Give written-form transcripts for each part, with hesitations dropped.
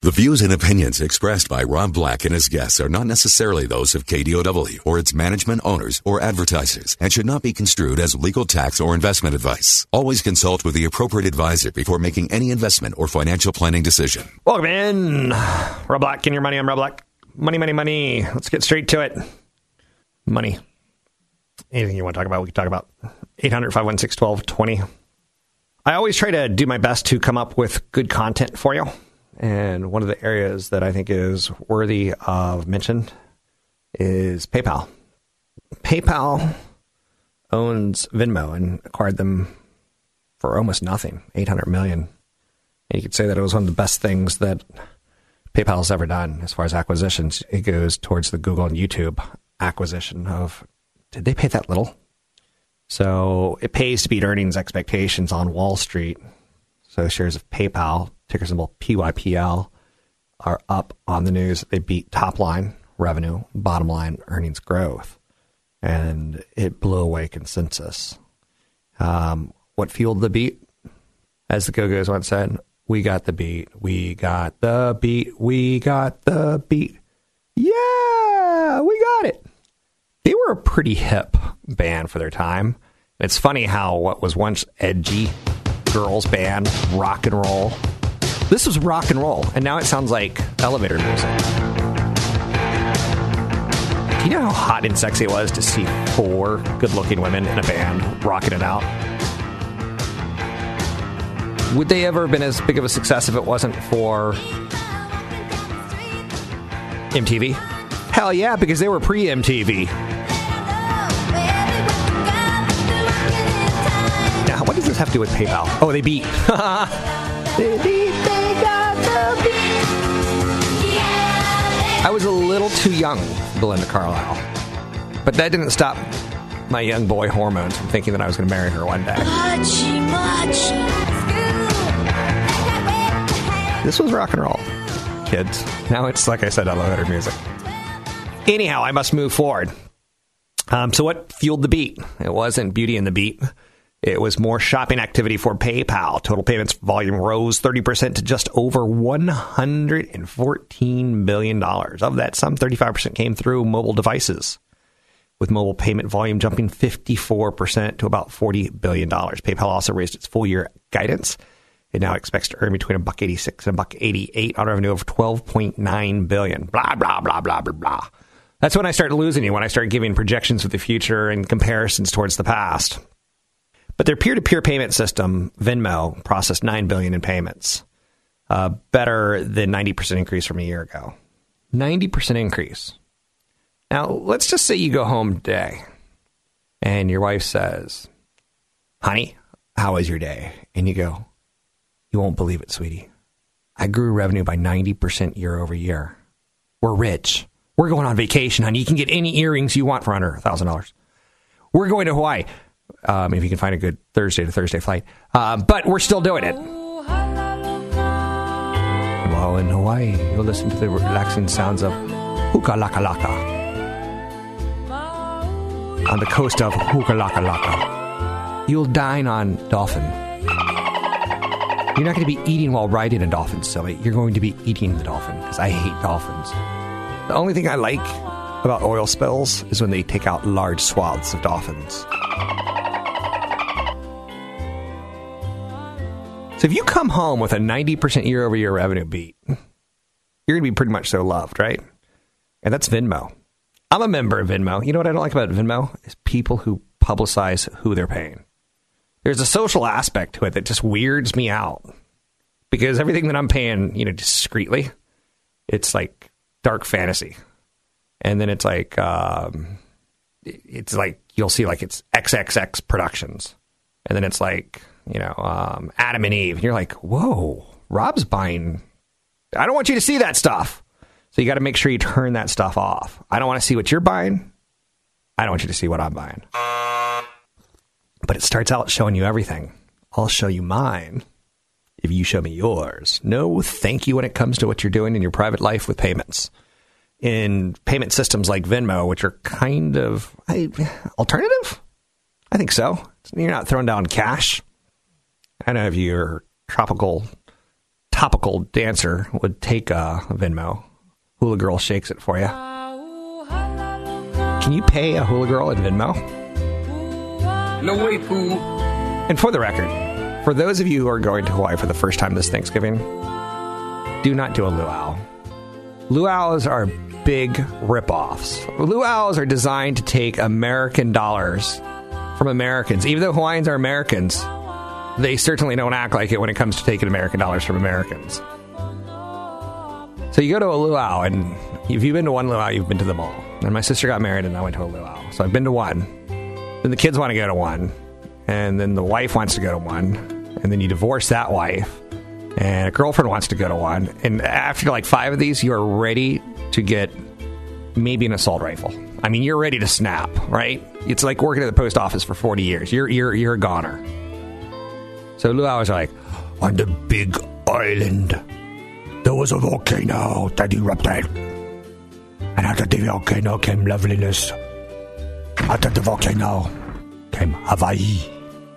The views and opinions expressed by Rob Black and his guests are not necessarily those of KDOW or its management, owners, or advertisers, and should not be construed as legal, tax, or investment advice. Always consult with the appropriate advisor before making any investment or financial planning decision. Welcome in. Rob Black and your money. I'm Rob Black. Money, money, money. Let's get straight to it. Money. Anything you want to talk about, we can talk about. 800-516-1220. I always try to do my best to come up with good content for you. And one of the areas that I think is worthy of mention is PayPal. PayPal owns Venmo and acquired them for almost nothing, $800 million. And you could say that it was one of the best things that PayPal's ever done as far as acquisitions. It goes towards the Google and YouTube acquisition of, did they pay that little? So it pays to beat earnings expectations on Wall Street. So shares of PayPal, ticker symbol PYPL, are up on the news. They beat top line revenue, bottom line earnings growth, and it blew away consensus. What fueled the beat? As the Go-Go's once said, we got the beat, we got the beat, we got the beat. Yeah, we got it. They were a pretty hip band for their time. It's funny how what was once edgy girls band, rock and roll, this was rock and roll, and now it sounds like elevator music. Do you know how hot and sexy it was to see four good-looking women in a band rocking it out? Would they ever have been as big of a success if it wasn't for MTV? Hell yeah, because they were pre-MTV. Now, what does this have to do with PayPal? Oh, they beat. They beat. I was a little too young, Belinda Carlisle, but that didn't stop my young boy hormones from thinking that I was going to marry her one day. This was rock and roll, kids. Now it's, like I said, elevator music. Anyhow, I must move forward. So what fueled the beat? It wasn't Beauty and the Beat. It was more shopping activity for PayPal. Total payments volume rose 30% to just over $114 billion. Of that, some 35% came through mobile devices, with mobile payment volume jumping 54% to about $40 billion. PayPal also raised its full-year guidance. It now expects to earn between $1.86 and $1.88 on revenue of $12.9 billion. Blah, blah, blah, blah, blah, blah. That's when I start losing you, when I start giving projections for the future and comparisons towards the past. But their peer-to-peer payment system, Venmo, processed $9 billion in payments, better than 90% increase from a year ago. 90% increase. Now, let's just say you go home today, and your wife says, "Honey, how was your day?" And you go, "You won't believe it, sweetie. I grew revenue by 90% year over year. We're rich. We're going on vacation, honey. You can get any earrings you want for under $1,000. We're going to Hawaii. If you can find a good Thursday to Thursday flight. But we're still doing it." While in Hawaii, you'll listen to the relaxing sounds of Huka-laka-laka. On the coast of Huka-laka-laka, you'll dine on dolphin. You're not going to be eating while riding a dolphin summit. You're going to be eating the dolphin, because I hate dolphins. The only thing I like about oil spills is when they take out large swaths of dolphins. So if you come home with a 90% year-over-year revenue beat, you're going to be pretty much so loved, right? And that's Venmo. I'm a member of Venmo. You know what I don't like about Venmo? Is people who publicize who they're paying. There's a social aspect to it that just weirds me out. Because everything that I'm paying, discreetly, it's like dark fantasy. And then it's like, you'll see like it's XXX Productions. And then it's like, Adam and Eve. And you're like, whoa, Rob's buying I don't want you to see that stuff. So you got to make sure you turn that stuff off. I don't want to see what you're buying. I don't want you to see what I'm buying. But it starts out showing you everything. I'll show you mine if you show me yours. No, thank you when it comes to what you're doing in your private life with payments. In payment systems like Venmo, which are kind of alternative? I think so. You're not throwing down cash. I don't know if your topical dancer would take a Venmo. Hula Girl shakes it for you. Can you pay a Hula Girl in Venmo? No way, Pooh. And for the record, for those of you who are going to Hawaii for the first time this Thanksgiving, do not do a luau. Luau's are big ripoffs. Luau's are designed to take American dollars from Americans. Even though Hawaiians are Americans, they certainly don't act like it when it comes to taking American dollars from Americans. So you go to a luau, and if you've been to one luau, you've been to them all. And my sister got married, and I went to a luau. So I've been to one. Then the kids want to go to one. And then the wife wants to go to one. And then you divorce that wife. And a girlfriend wants to go to one. And after like 5 of these, you're ready to get maybe an assault rifle. I mean, you're ready to snap, right? It's like working at the post office for 40 years. You're a goner. So luau's are like, on the big island, there was a volcano that erupted. And out of the volcano came loveliness. Out of the volcano came Hawaii.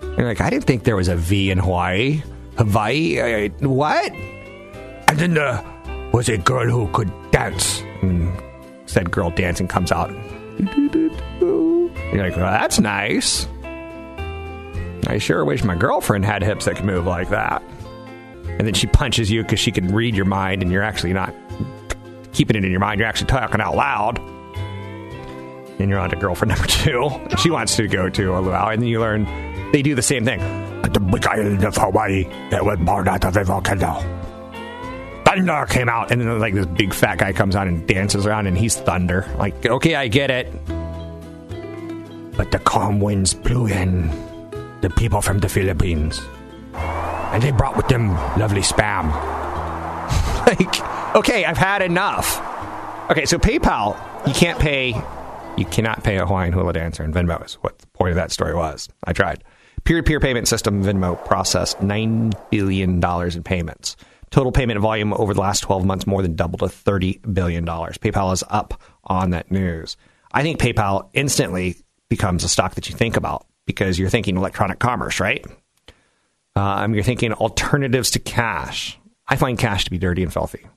And you're like, I didn't think there was a V in Hawaii. Hawaii? What? And then there was a girl who could dance. And said girl dancing comes out. You're like, well, that's nice. I sure wish my girlfriend had hips that could move like that. And then she punches you because she can read your mind, and you're actually not keeping it in your mind. You're actually talking out loud. And you're on to girlfriend number 2. She wants to go to a luau. And then you learn they do the same thing. At the big island of Hawaii, it was born out of a volcano. Thunder came out, and then like this big fat guy comes out and dances around, and he's thunder. Like, okay, I get it. But the calm winds blew in the people from the Philippines, and they brought with them lovely spam. Like, okay, I've had enough. Okay, so PayPal, you cannot pay a Hawaiian hula dancer in Venmo is what the point of that story was. I tried. Peer-to-peer payment system Venmo processed $9 billion in payments. Total payment volume over the last 12 months more than doubled to $30 billion. PayPal is up on that news. I think PayPal instantly becomes a stock that you think about because you're thinking electronic commerce, right? You're thinking alternatives to cash. I find cash to be dirty and filthy.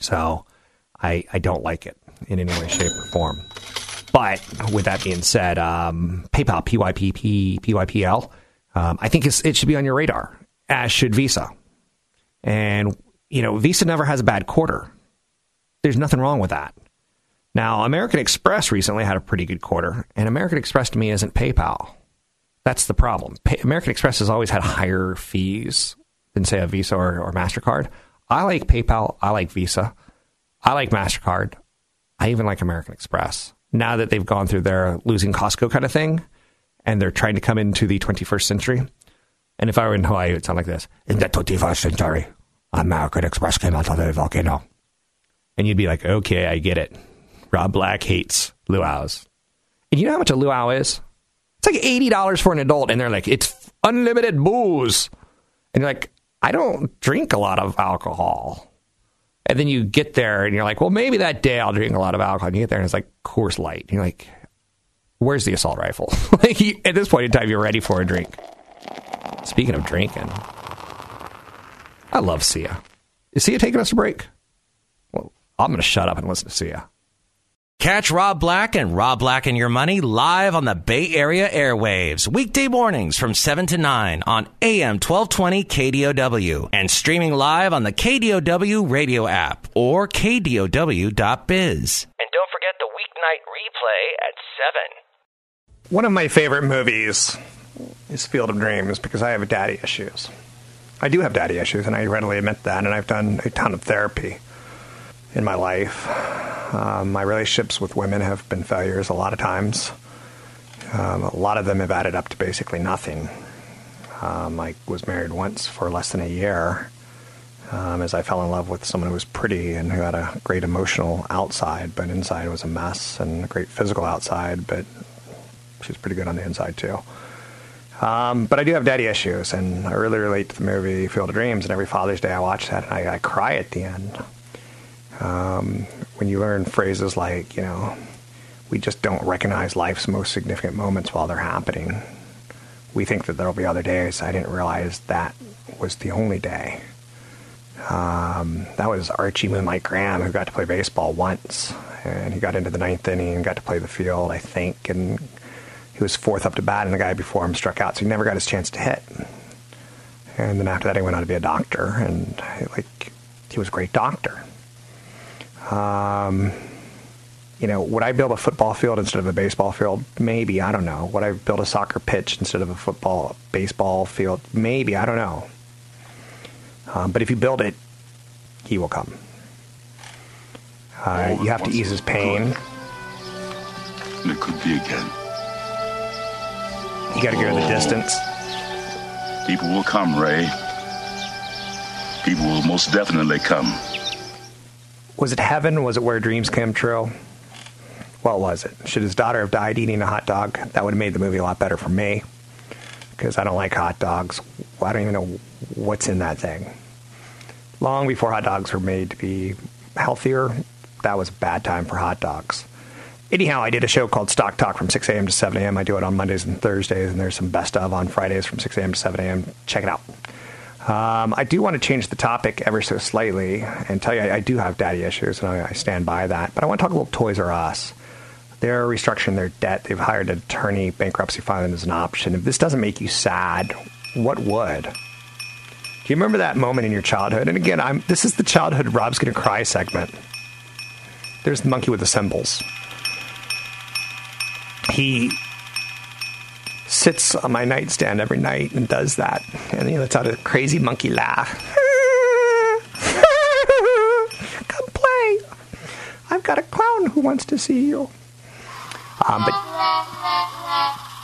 So I don't like it in any way, shape, or form. But with that being said, PayPal, PYPL, I think it should be on your radar, as should Visa. And, you know, Visa never has a bad quarter. There's nothing wrong with that. Now, American Express recently had a pretty good quarter, and American Express to me isn't PayPal. That's the problem. American Express has always had higher fees than, say, a Visa or MasterCard. I like PayPal. I like Visa. I like MasterCard. I even like American Express. Now that they've gone through their losing Costco kind of thing, and they're trying to come into the 21st century. And if I were in Hawaii, it would sound like this. In the 21st century, American Express came out of the volcano. And you'd be like, okay, I get it. Rob Black hates luau's. And you know how much a luau is? It's like $80 for an adult. And they're like, it's unlimited booze. And you're like, I don't drink a lot of alcohol. And then you get there, and you're like, well, maybe that day I'll drink a lot of alcohol. And you get there, and it's like Coors Light. And you're like, where's the assault rifle? Like, at this point in time, you're ready for a drink. Speaking of drinking, I love Sia. Is Sia taking us a break? Well, I'm going to shut up and listen to Sia. Catch Rob Black and Rob Black and Your Money live on the Bay Area airwaves, weekday mornings from 7 to 9 on AM 1220 KDOW and streaming live on the KDOW radio app or KDOW.biz. And don't forget the weeknight replay at 7. One of my favorite movies is Field of Dreams because I have daddy issues. I do have daddy issues, and I readily admit that, and I've done a ton of therapy in my life. My relationships with women have been failures a lot of times. A lot of them have added up to basically nothing. I was married once for less than a year as I fell in love with someone who was pretty and who had a great emotional outside, but inside was a mess, and a great physical outside, but she was pretty good on the inside too. But I do have daddy issues, and I really relate to the movie Field of Dreams, and every Father's Day I watch that, and I cry at the end. When you learn phrases like, you know, we just don't recognize life's most significant moments while they're happening. We think that there'll be other days. I didn't realize that was the only day. That was Archie Moonlight Graham, who got to play baseball once, and he got into the ninth inning and got to play the field, I think, and he was fourth up to bat, and the guy before him struck out, so he never got his chance to hit. And then after that, he went on to be a doctor, and he was a great doctor. You know, would I build a football field instead of a baseball field? Maybe, I don't know. Would I build a soccer pitch instead of a baseball field? Maybe, I don't know. But if you build it, he will come. You have to ease his pain. And it could be again. You gotta go the distance. People will come, Ray. People will most definitely come. Was it heaven? Was it where dreams came true? What was it? Should his daughter have died eating a hot dog? That would have made the movie a lot better for me, because I don't like hot dogs. I don't even know what's in that thing. Long before hot dogs were made to be healthier, that was a bad time for hot dogs. Anyhow, I did a show called Stock Talk from 6 a.m. to 7 a.m. I do it on Mondays and Thursdays, and there's some best of on Fridays from 6 a.m. to 7 a.m. Check it out. I do want to change the topic ever so slightly and tell you I do have daddy issues, and I stand by that. But I want to talk a little Toys R Us. They're restructuring their debt. They've hired an attorney. Bankruptcy filing is an option. If this doesn't make you sad, what would? Do you remember that moment in your childhood? And again, this is the childhood Rob's going to cry segment. There's the monkey with the cymbals. He sits on my nightstand every night and does that. And he lets out a crazy monkey laugh. Come play. I've got a clown who wants to see you. But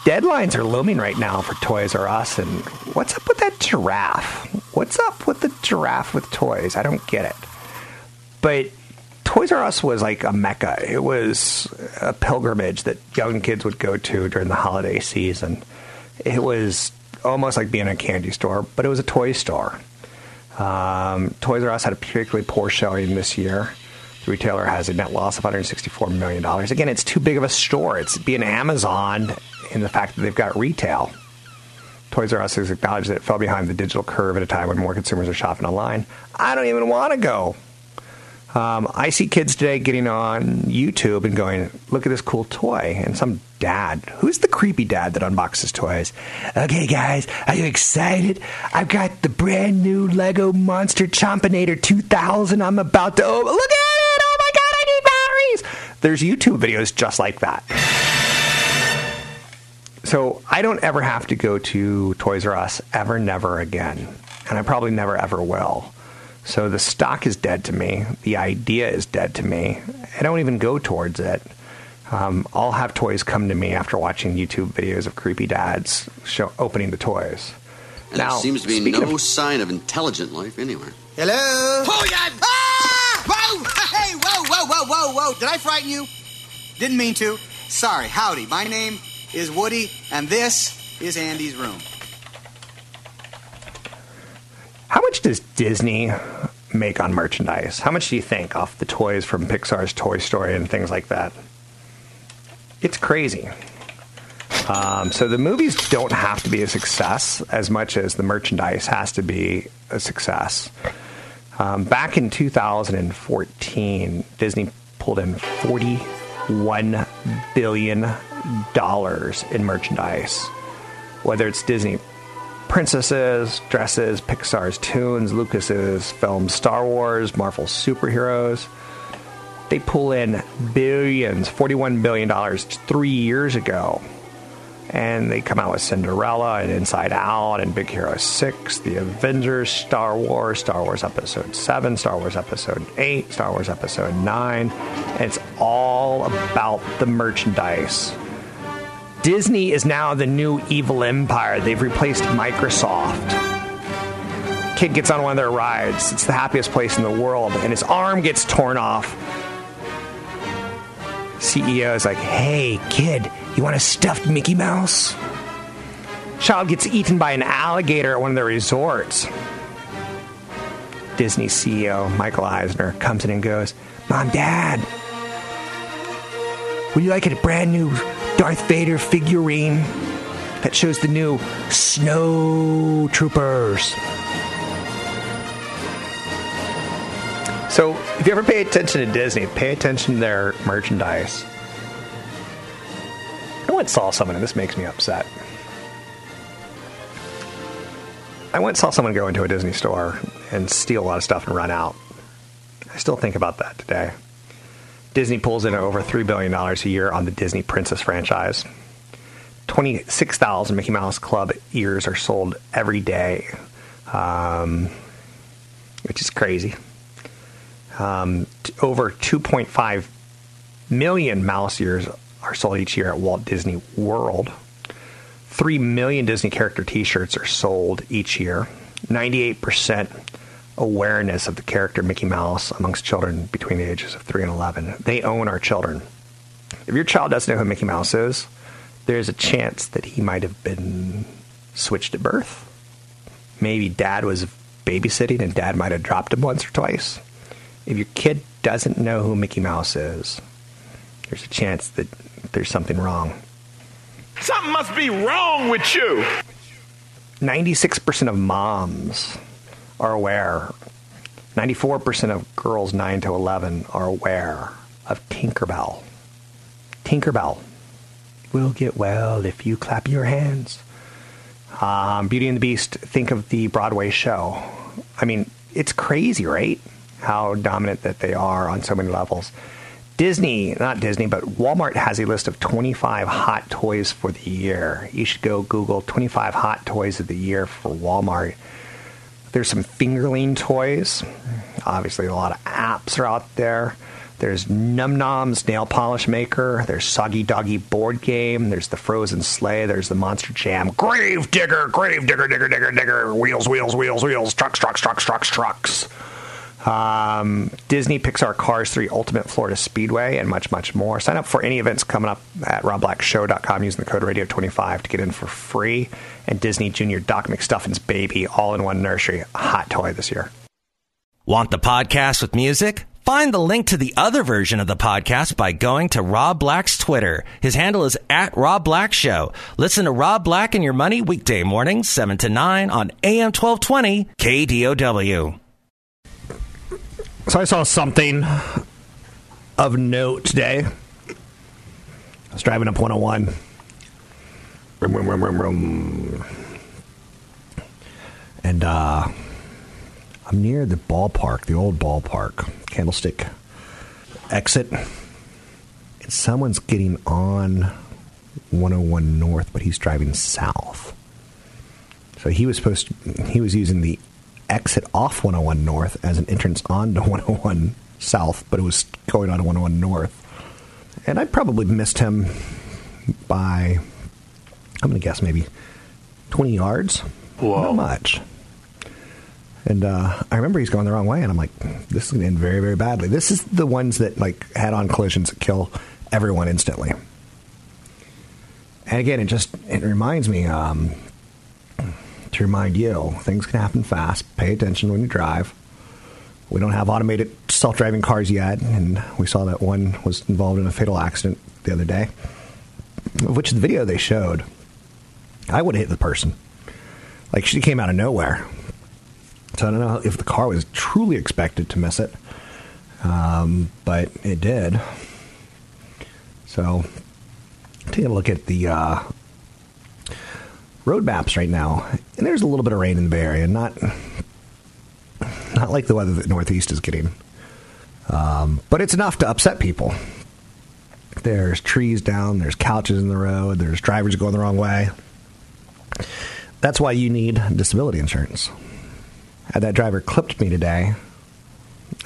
deadlines are looming right now for Toys R Us. And what's up with that giraffe? What's up with the giraffe with toys? I don't get it. But Toys R Us was like a mecca. It was a pilgrimage that young kids would go to during the holiday season. It was almost like being in a candy store, but it was a toy store. Toys R Us had a particularly poor showing this year. The retailer has a net loss of $164 million. Again, it's too big of a store. It's being Amazon in the fact that they've got retail. Toys R Us has acknowledged that it fell behind the digital curve at a time when more consumers are shopping online. I don't even want to go. I see kids today getting on YouTube and going, look at this cool toy. And some dad, who's the creepy dad that unboxes toys? Okay, guys, are you excited? I've got the brand new Lego Monster Chompinator 2000 I'm about to open. Look at it! Oh, my God, I need batteries! There's YouTube videos just like that. So I don't ever have to go to Toys R Us ever, never again. And I probably never, ever will. So the stock is dead to me. The idea is dead to me. I don't even go towards it. I'll have toys come to me after watching YouTube videos of creepy dads opening the toys. Now, there seems to be no sign of intelligent life anywhere. Hello? Oh, yeah! Ah! Whoa! Hey! Whoa, whoa, whoa, whoa, whoa! Did I frighten you? Didn't mean to. Sorry. Howdy. My name is Woody, and this is Andy's Room. How much does Disney make on merchandise? How much do you think off the toys from Pixar's Toy Story and things like that? It's crazy. So the movies don't have to be a success as much as the merchandise has to be a success. Back in 2014, Disney pulled in $41 billion in merchandise, whether it's Disney princesses, dresses, Pixar's tunes, Lucas's films, Star Wars, Marvel's superheroes. They pull in billions, $41 billion 3 years ago. And they come out with Cinderella and Inside Out and Big Hero 6, The Avengers, Star Wars Episode 7, Star Wars Episode 8, Star Wars Episode 9. And it's all about the merchandise. Disney is now the new evil empire. They've replaced Microsoft. kid gets on one of their rides. It's the happiest place in the world. And his arm gets torn off. CEO is like, hey, kid, you want a stuffed Mickey Mouse? Child gets eaten by an alligator at one of their resorts. Disney CEO Michael Eisner comes in and goes, Mom, Dad, would you like a brand new Darth Vader figurine that shows the new Snow Troopers? So if you ever pay attention to Disney, pay attention to their merchandise. I once saw someone, and this makes me upset. I once saw someone go into a Disney store and steal a lot of stuff and run out. I still think about that today. Disney pulls in over $3 billion a year on the Disney Princess franchise. 26,000 Mickey Mouse Club ears are sold every day, which is crazy. Over 2.5 million mouse ears are sold each year at Walt Disney World. 3 million Disney character t-shirts are sold each year. 98% awareness of the character Mickey Mouse amongst children between the ages of 3 and 11. They own our children. If your child doesn't know who Mickey Mouse is, there's a chance that he might have been switched at birth. Maybe dad was babysitting and dad might have dropped him once or twice. If your kid doesn't know who Mickey Mouse is, there's a chance that there's something wrong. Something must be wrong with you. 96% of moms are aware. 94% of girls 9 to 11 are aware of Tinkerbell. Tinkerbell will get well if you clap your hands. Beauty and the Beast, think of the Broadway show. I mean, it's crazy, right? How dominant that they are on so many levels. Disney, not Disney, but Walmart has a list of 25 hot toys for the year. You should go Google 25 hot toys of the year for Walmart. There's some fingerling toys. Obviously, a lot of apps are out there. There's Num Nom's Nail Polish Maker. There's Soggy Doggy Board Game. There's the Frozen Sleigh. There's the Monster Jam. Grave Digger, Digger. Wheels. Trucks. Disney, Pixar, Cars 3, Ultimate Florida Speedway, and much more. Sign up for any events coming up at robblackshow.com using the code radio25 to get in for free. And Disney Junior Doc McStuffin's Baby, all-in-one nursery, hot toy this year. Want the podcast with music? Find the link to the other version of the podcast by going to Rob Black's Twitter. His handle is @RobBlackShow. Listen to Rob Black and Your Money weekday mornings 7 to 9 on AM 1220 KDOW. So I saw something of note today. I was driving up 101. And I'm near the ballpark, the old ballpark, Candlestick exit. And someone's getting on 101 North, but he's driving south. So he was using the exit off 101 North as an entrance onto 101 South, but it was going on to 101 North. And I probably missed him by, I'm going to guess, maybe 20 yards. Whoa. Not much. And I remember he's going the wrong way, and I'm like, this is going to end very, very badly. This is the ones that like head-on collisions that kill everyone instantly. And again, it reminds me... to remind you, things can happen fast. Pay attention when you drive. We don't have automated self-driving cars yet, and we saw that one was involved in a fatal accident the other day, which the video they showed, I would have hit the person. Like, she came out of nowhere. So I don't know if the car was truly expected to miss it, but it did. So take a look at the... road maps right now, and there's a little bit of rain in the Bay Area, not like the weather that Northeast is getting, but it's enough to upset people. There's trees down, there's couches in the road, there's drivers going the wrong way. That's why you need disability insurance. Had that driver clipped me today,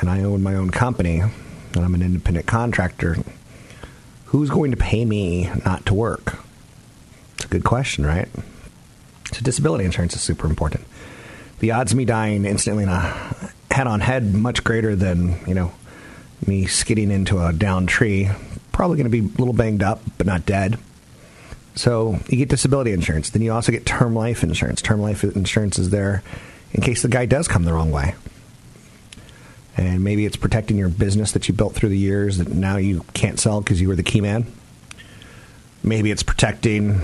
and I own my own company, and I'm an independent contractor, who's going to pay me not to work? It's a good question, right? So disability insurance is super important. the odds of me dying instantly in a head-on-head much greater than, you know, me skidding into a downed tree. Probably going to be a little banged up, but not dead. So you get disability insurance. Then you also get term life insurance. Term life insurance is there in case the guy does come the wrong way. And maybe it's protecting your business that you built through the years that now you can't sell because you were the key man. Maybe it's protecting,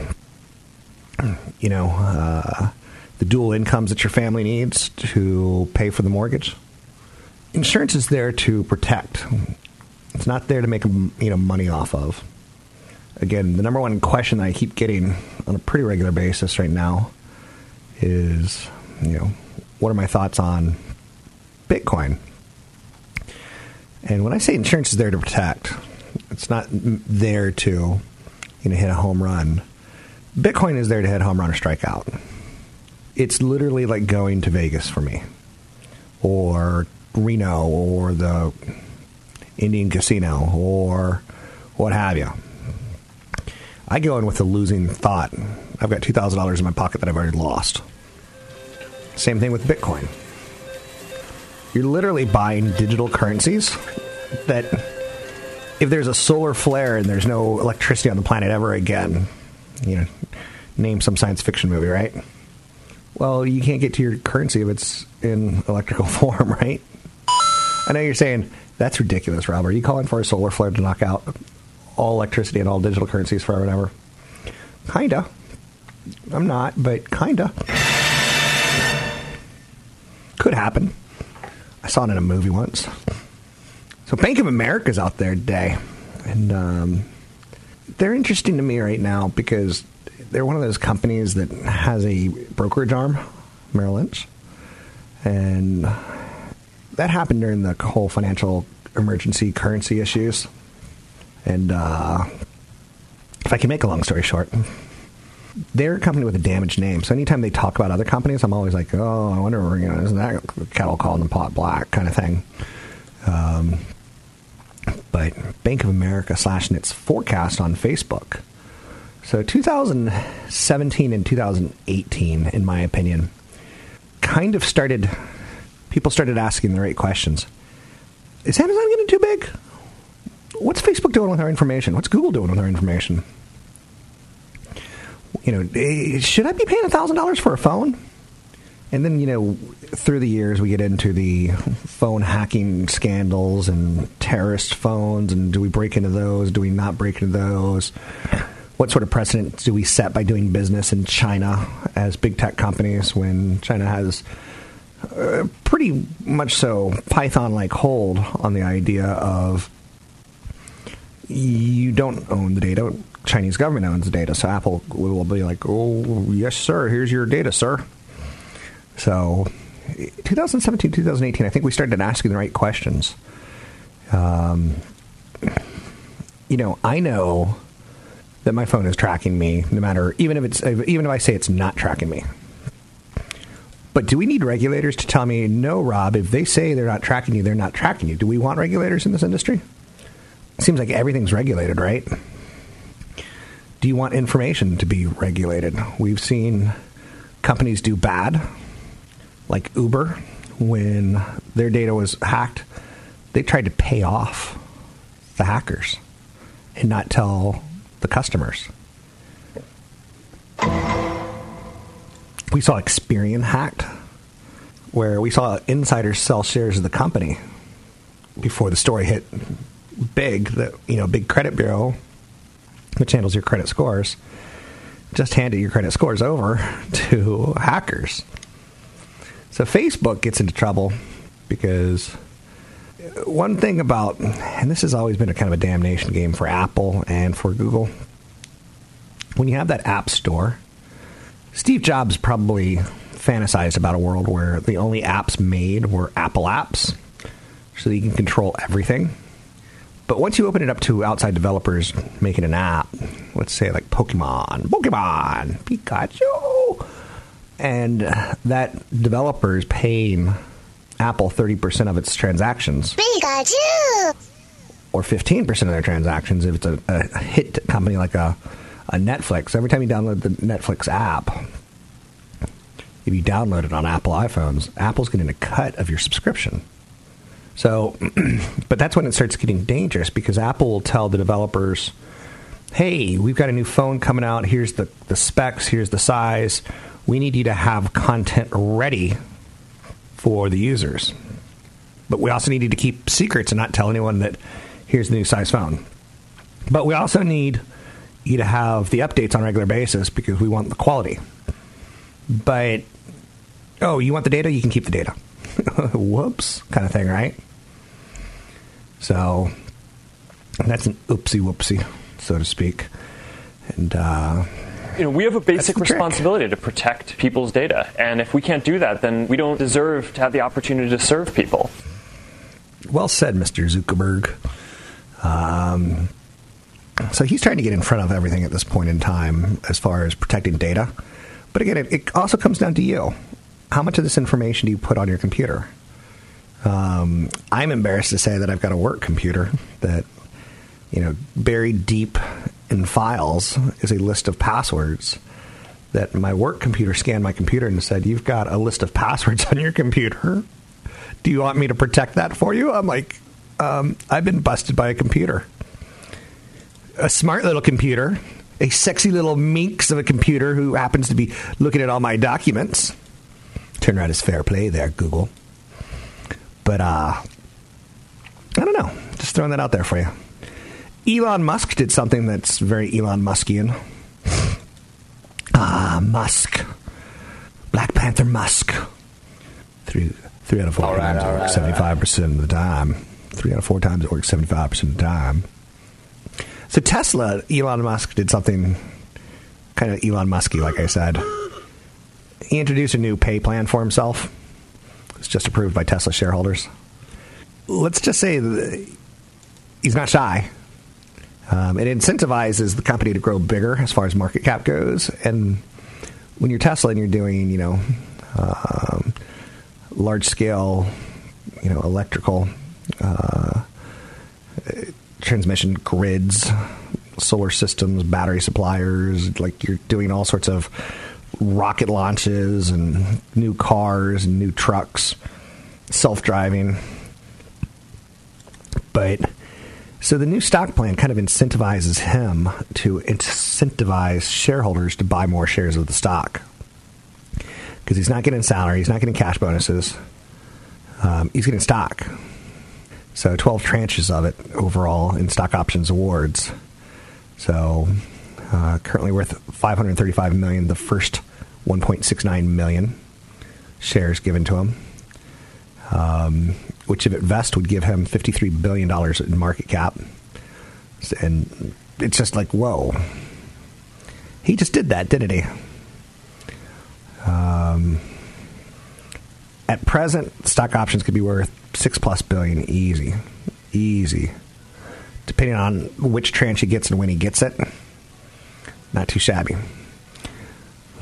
you know, the dual incomes that your family needs to pay for the mortgage. Insurance is there to protect. It's not there to make, you know, money off of. Again, the number one question that I keep getting on a pretty regular basis right now is, you know, what are my thoughts on Bitcoin? And when I say insurance is there to protect, it's not there to, you know, hit a home run. Bitcoin is there to hit a home run or strike out. It's literally like going to Vegas for me, or Reno, or the Indian Casino, or what have you. I go in with a losing thought. I've got $2,000 in my pocket that I've already lost. Same thing with Bitcoin. You're literally buying digital currencies that if there's a solar flare and there's no electricity on the planet ever again, you know, name some science fiction movie, right? Well, you can't get to your currency if it's in electrical form, right? I know you're saying, that's ridiculous, Rob. Are you calling for a solar flare to knock out all electricity and all digital currencies forever and ever? Kinda. I'm not, but kinda. Could happen. I saw it in a movie once. So Bank of America's out there today. And they're interesting to me right now because they're one of those companies that has a brokerage arm, Merrill Lynch. And that happened during the whole financial emergency currency issues. And if I can make a long story short, they're a company with a damaged name. So anytime they talk about other companies, I'm always like, oh, I wonder, you know, isn't that kettle calling the pot black kind of thing? But Bank of America slashing its forecast on Facebook. So 2017 and 2018, in my opinion, kind of started, people started asking the right questions. Is Amazon getting too big? What's Facebook doing with our information? What's Google doing with our information? You know, should I be paying $1,000 for a phone? And then, you know, through the years, we get into the phone hacking scandals and terrorist phones. And do we break into those? Do we not break into those? What sort of precedent do we set by doing business in China as big tech companies when China has pretty much so Python-like hold on the idea of you don't own the data. Chinese government owns the data. So Apple will be like, oh, yes, sir. Here's your data, sir. So 2017, 2018, I think we started asking the right questions. You know, I know that my phone is tracking me, no matter, even if I say it's not tracking me. But do we need regulators to tell me, no, Rob, if they say they're not tracking you, they're not tracking you? Do we want regulators in this industry? It seems like everything's regulated, right? Do you want information to be regulated? We've seen companies do bad, like Uber, when their data was hacked. They tried to pay off the hackers and not tell the customers. We saw Experian hacked, where we saw insiders sell shares of the company before the story hit big. That, you know, big credit bureau, which handles your credit scores, just handed your credit scores over to hackers. So Facebook gets into trouble because one thing about, and this has always been a kind of a damnation game for Apple and for Google, when you have that app store, Steve Jobs probably fantasized about a world where the only apps made were Apple apps, so that you can control everything. But once you open it up to outside developers making an app, let's say like Pokemon, Pikachu, and that developer is paying Apple 30% of its transactions. Pikachu! Or 15% of their transactions if it's a hit company like a Netflix. Every time you download the Netflix app, if you download it on Apple iPhones, Apple's getting a cut of your subscription. So, but that's when it starts getting dangerous, because Apple will tell the developers, hey, we've got a new phone coming out. Here's the specs. Here's the size. We need you to have content ready for the users. But we also need you to keep secrets and not tell anyone that here's the new size phone. But we also need you to have the updates on a regular basis because we want the quality. But, oh, you want the data? You can keep the data. Whoops, kind of thing, right? So that's an oopsie whoopsie, so to speak. And, we have a basic responsibility to protect people's data. And if we can't do that, then we don't deserve to have the opportunity to serve people. Well said, Mr. Zuckerberg. So he's trying to get in front of everything at this point in time as far as protecting data. But again, it also comes down to you. How much of this information do you put on your computer? I'm embarrassed to say that I've got a work computer that, buried deep in files is a list of passwords that my work computer scanned my computer and said, you've got a list of passwords on your computer. Do you want me to protect that for you? I'm like, I've been busted by a computer. A smart little computer, a sexy little minx of a computer who happens to be looking at all my documents. Turnaround is fair play there, Google. But, I don't know. Just throwing that out there for you. Elon Musk did something that's very Elon Muskian. Musk. Black Panther Musk. Three out of four times it works 75% of the time. 3 out of 4 times it works 75% of the time. So Tesla, Elon Musk did something kind of Elon Musky, like I said. He introduced a new pay plan for himself. It's just approved by Tesla shareholders. Let's just say that he's not shy. It incentivizes the company to grow bigger as far as market cap goes. And when you're Tesla and you're doing, large-scale, electrical transmission grids, solar systems, battery suppliers, like you're doing all sorts of rocket launches and new cars and new trucks, self-driving. But so the new stock plan kind of incentivizes him to incentivize shareholders to buy more shares of the stock because he's not getting salary, he's not getting cash bonuses, he's getting stock. So 12 tranches of it overall in stock options awards. So currently worth $535 million, the first 1.69 million shares given to him. Which if it vests would give him $53 billion in market cap. And it's just like, whoa. He just did that, didn't he? At present, stock options could be worth $6+ billion easy. Easy. Depending on which tranche he gets and when he gets it. Not too shabby.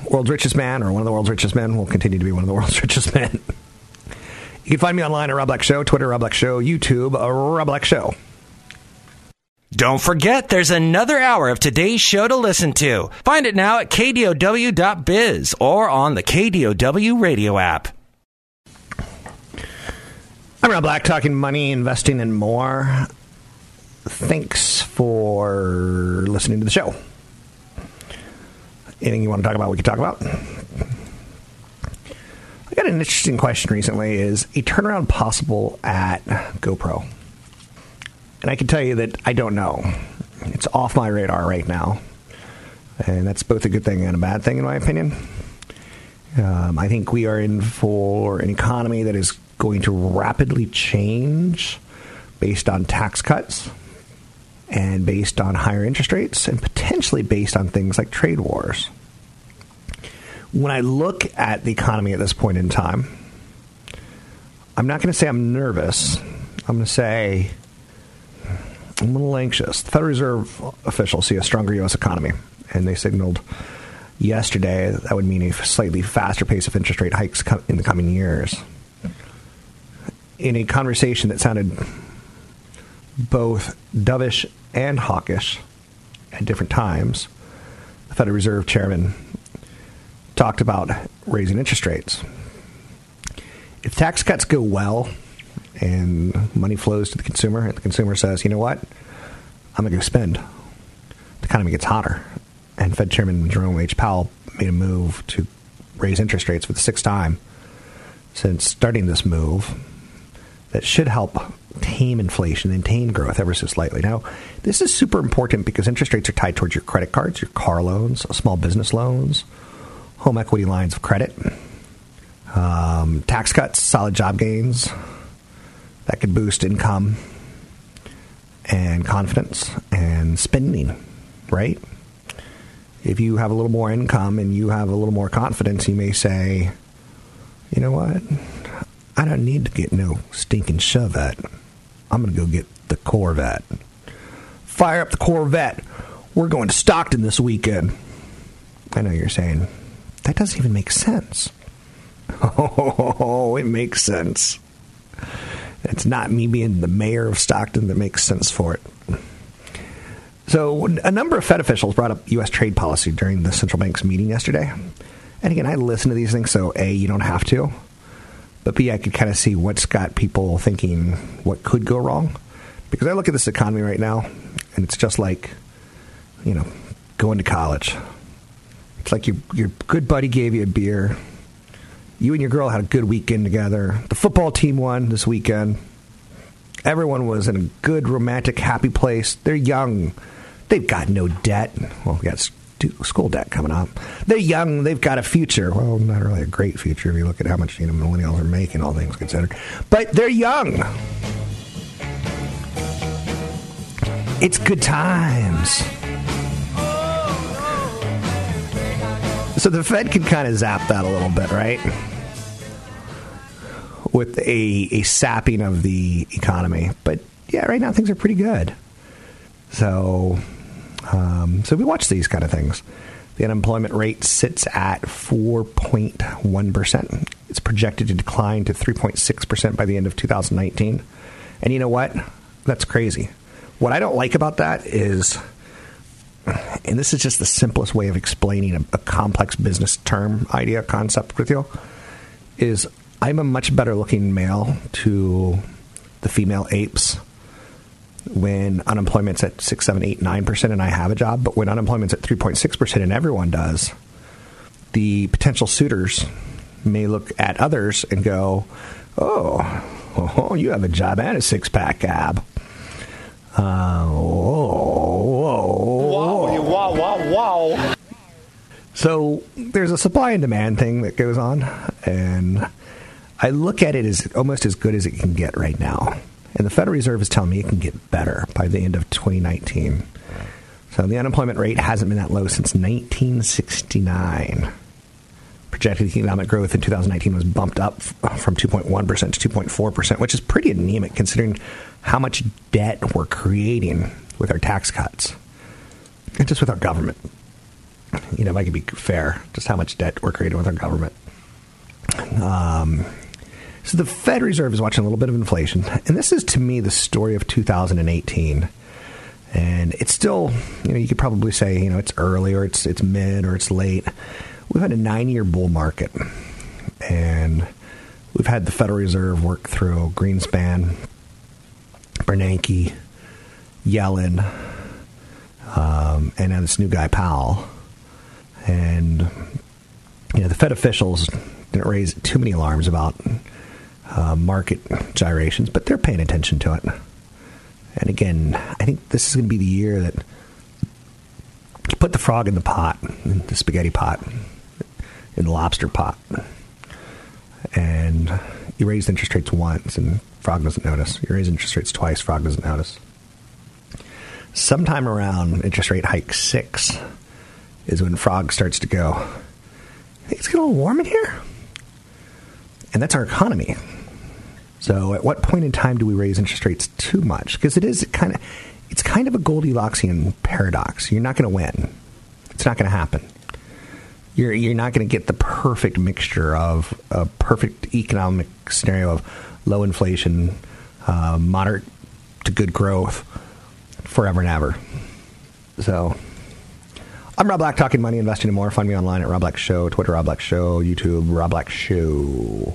World's richest man, or one of the world's richest men, will continue to be one of the world's richest men. You can find me online at Rob Black Show, Twitter, Rob Black Show, YouTube, Rob Black Show. Don't forget, there's another hour of today's show to listen to. Find it now at KDOW.biz or on the KDOW radio app. I'm Rob Black, talking money, investing, and more. Thanks for listening to the show. Anything you want to talk about, we can talk about. I got an interesting question recently. Is a turnaround possible at GoPro? And I can tell you that I don't know. It's off my radar right now. And that's both a good thing and a bad thing, in my opinion. I think we are in for an economy that is going to rapidly change based on tax cuts and based on higher interest rates and potentially based on things like trade wars. When I look at the economy at this point in time, I'm not going to say I'm nervous. I'm going to say I'm a little anxious. The Federal Reserve officials see a stronger U.S. economy, and they signaled yesterday that would mean a slightly faster pace of interest rate hikes in the coming years. In a conversation that sounded both dovish and hawkish at different times, the Federal Reserve chairman talked about raising interest rates. If tax cuts go well and money flows to the consumer, and the consumer says, you know what, I'm going to go spend, the economy gets hotter. And Fed Chairman Jerome H. Powell made a move to raise interest rates for the sixth time since starting this move that should help tame inflation and tame growth ever so slightly. Now, this is super important because interest rates are tied towards your credit cards, your car loans, small business loans, home equity lines of credit, tax cuts, solid job gains. That could boost income and confidence and spending, right? If you have a little more income and you have a little more confidence, you may say, you know what? I don't need to get no stinking Chevette. I'm going to go get the Corvette. Fire up the Corvette. We're going to Stockton this weekend. I know you're saying, that doesn't even make sense. Oh, it makes sense. It's not me being the mayor of Stockton that makes sense for it. So a number of Fed officials brought up U.S. trade policy during the central bank's meeting yesterday. And again, I listen to these things, so A, you don't have to. But B, I could kind of see what's got people thinking what could go wrong. Because I look at this economy right now, and it's just like, you know, going to college. It's like your good buddy gave you a beer. You and your girl had a good weekend together. The football team won this weekend. Everyone was in a good, romantic, happy place. They're young. They've got no debt. Well, we got school debt coming up. They're young. They've got a future. Well, not really a great future if you look at how much millennials are making, all things considered. But they're young. It's good times. So the Fed can kind of zap that a little bit, right? With a sapping of the economy. But, yeah, right now things are pretty good. So we watch these kind of things. The unemployment rate sits at 4.1%. It's projected to decline to 3.6% by the end of 2019. And you know what? That's crazy. What I don't like about that is, and this is just the simplest way of explaining a complex business term, idea, concept with you, is I'm a much better looking male to the female apes when unemployment's at 6, 7, 8, 9% and I have a job. But when unemployment's at 3.6% and everyone does, the potential suitors may look at others and go, oh you have a job and a six-pack ab. Wow. So there's a supply and demand thing that goes on, and I look at it as almost as good as it can get right now. And the Federal Reserve is telling me it can get better by the end of 2019. So the unemployment rate hasn't been that low since 1969. Projected economic growth in 2019 was bumped up from 2.1% to 2.4%, which is pretty anemic considering how much debt we're creating with our tax cuts. And just with our government. You know, if I can be fair, just how much debt we're creating with our government. So the Fed Reserve is watching a little bit of inflation. And this is, to me, the story of 2018. And it's still, you know, you could probably say, you know, it's early or it's mid or it's late. We've had a 9-year bull market. And we've had the Federal Reserve work through Greenspan, Bernanke, Yellen, and now this new guy, Powell. And, you know, the Fed officials didn't raise too many alarms about market gyrations, but they're paying attention to it. And again, I think this is going to be the year that you put the frog in the pot, in the spaghetti pot, in the lobster pot, and you raise interest rates once and frog doesn't notice. You raise interest rates twice, frog doesn't notice. Sometime around interest rate hike 6 is when frog starts to go, hey, it's getting a little warm in here. And that's our economy. So at what point in time do we raise interest rates too much? Because it is kind of a Goldilocksian paradox. You're not going to win. It's not going to happen. You're not going to get the perfect mixture of a perfect economic scenario of low inflation, moderate to good growth, forever and ever. So I'm Rob Black, talking money, investing, and more. Find me online at Rob Black Show, Twitter, Rob Black Show, YouTube, Rob Black Show.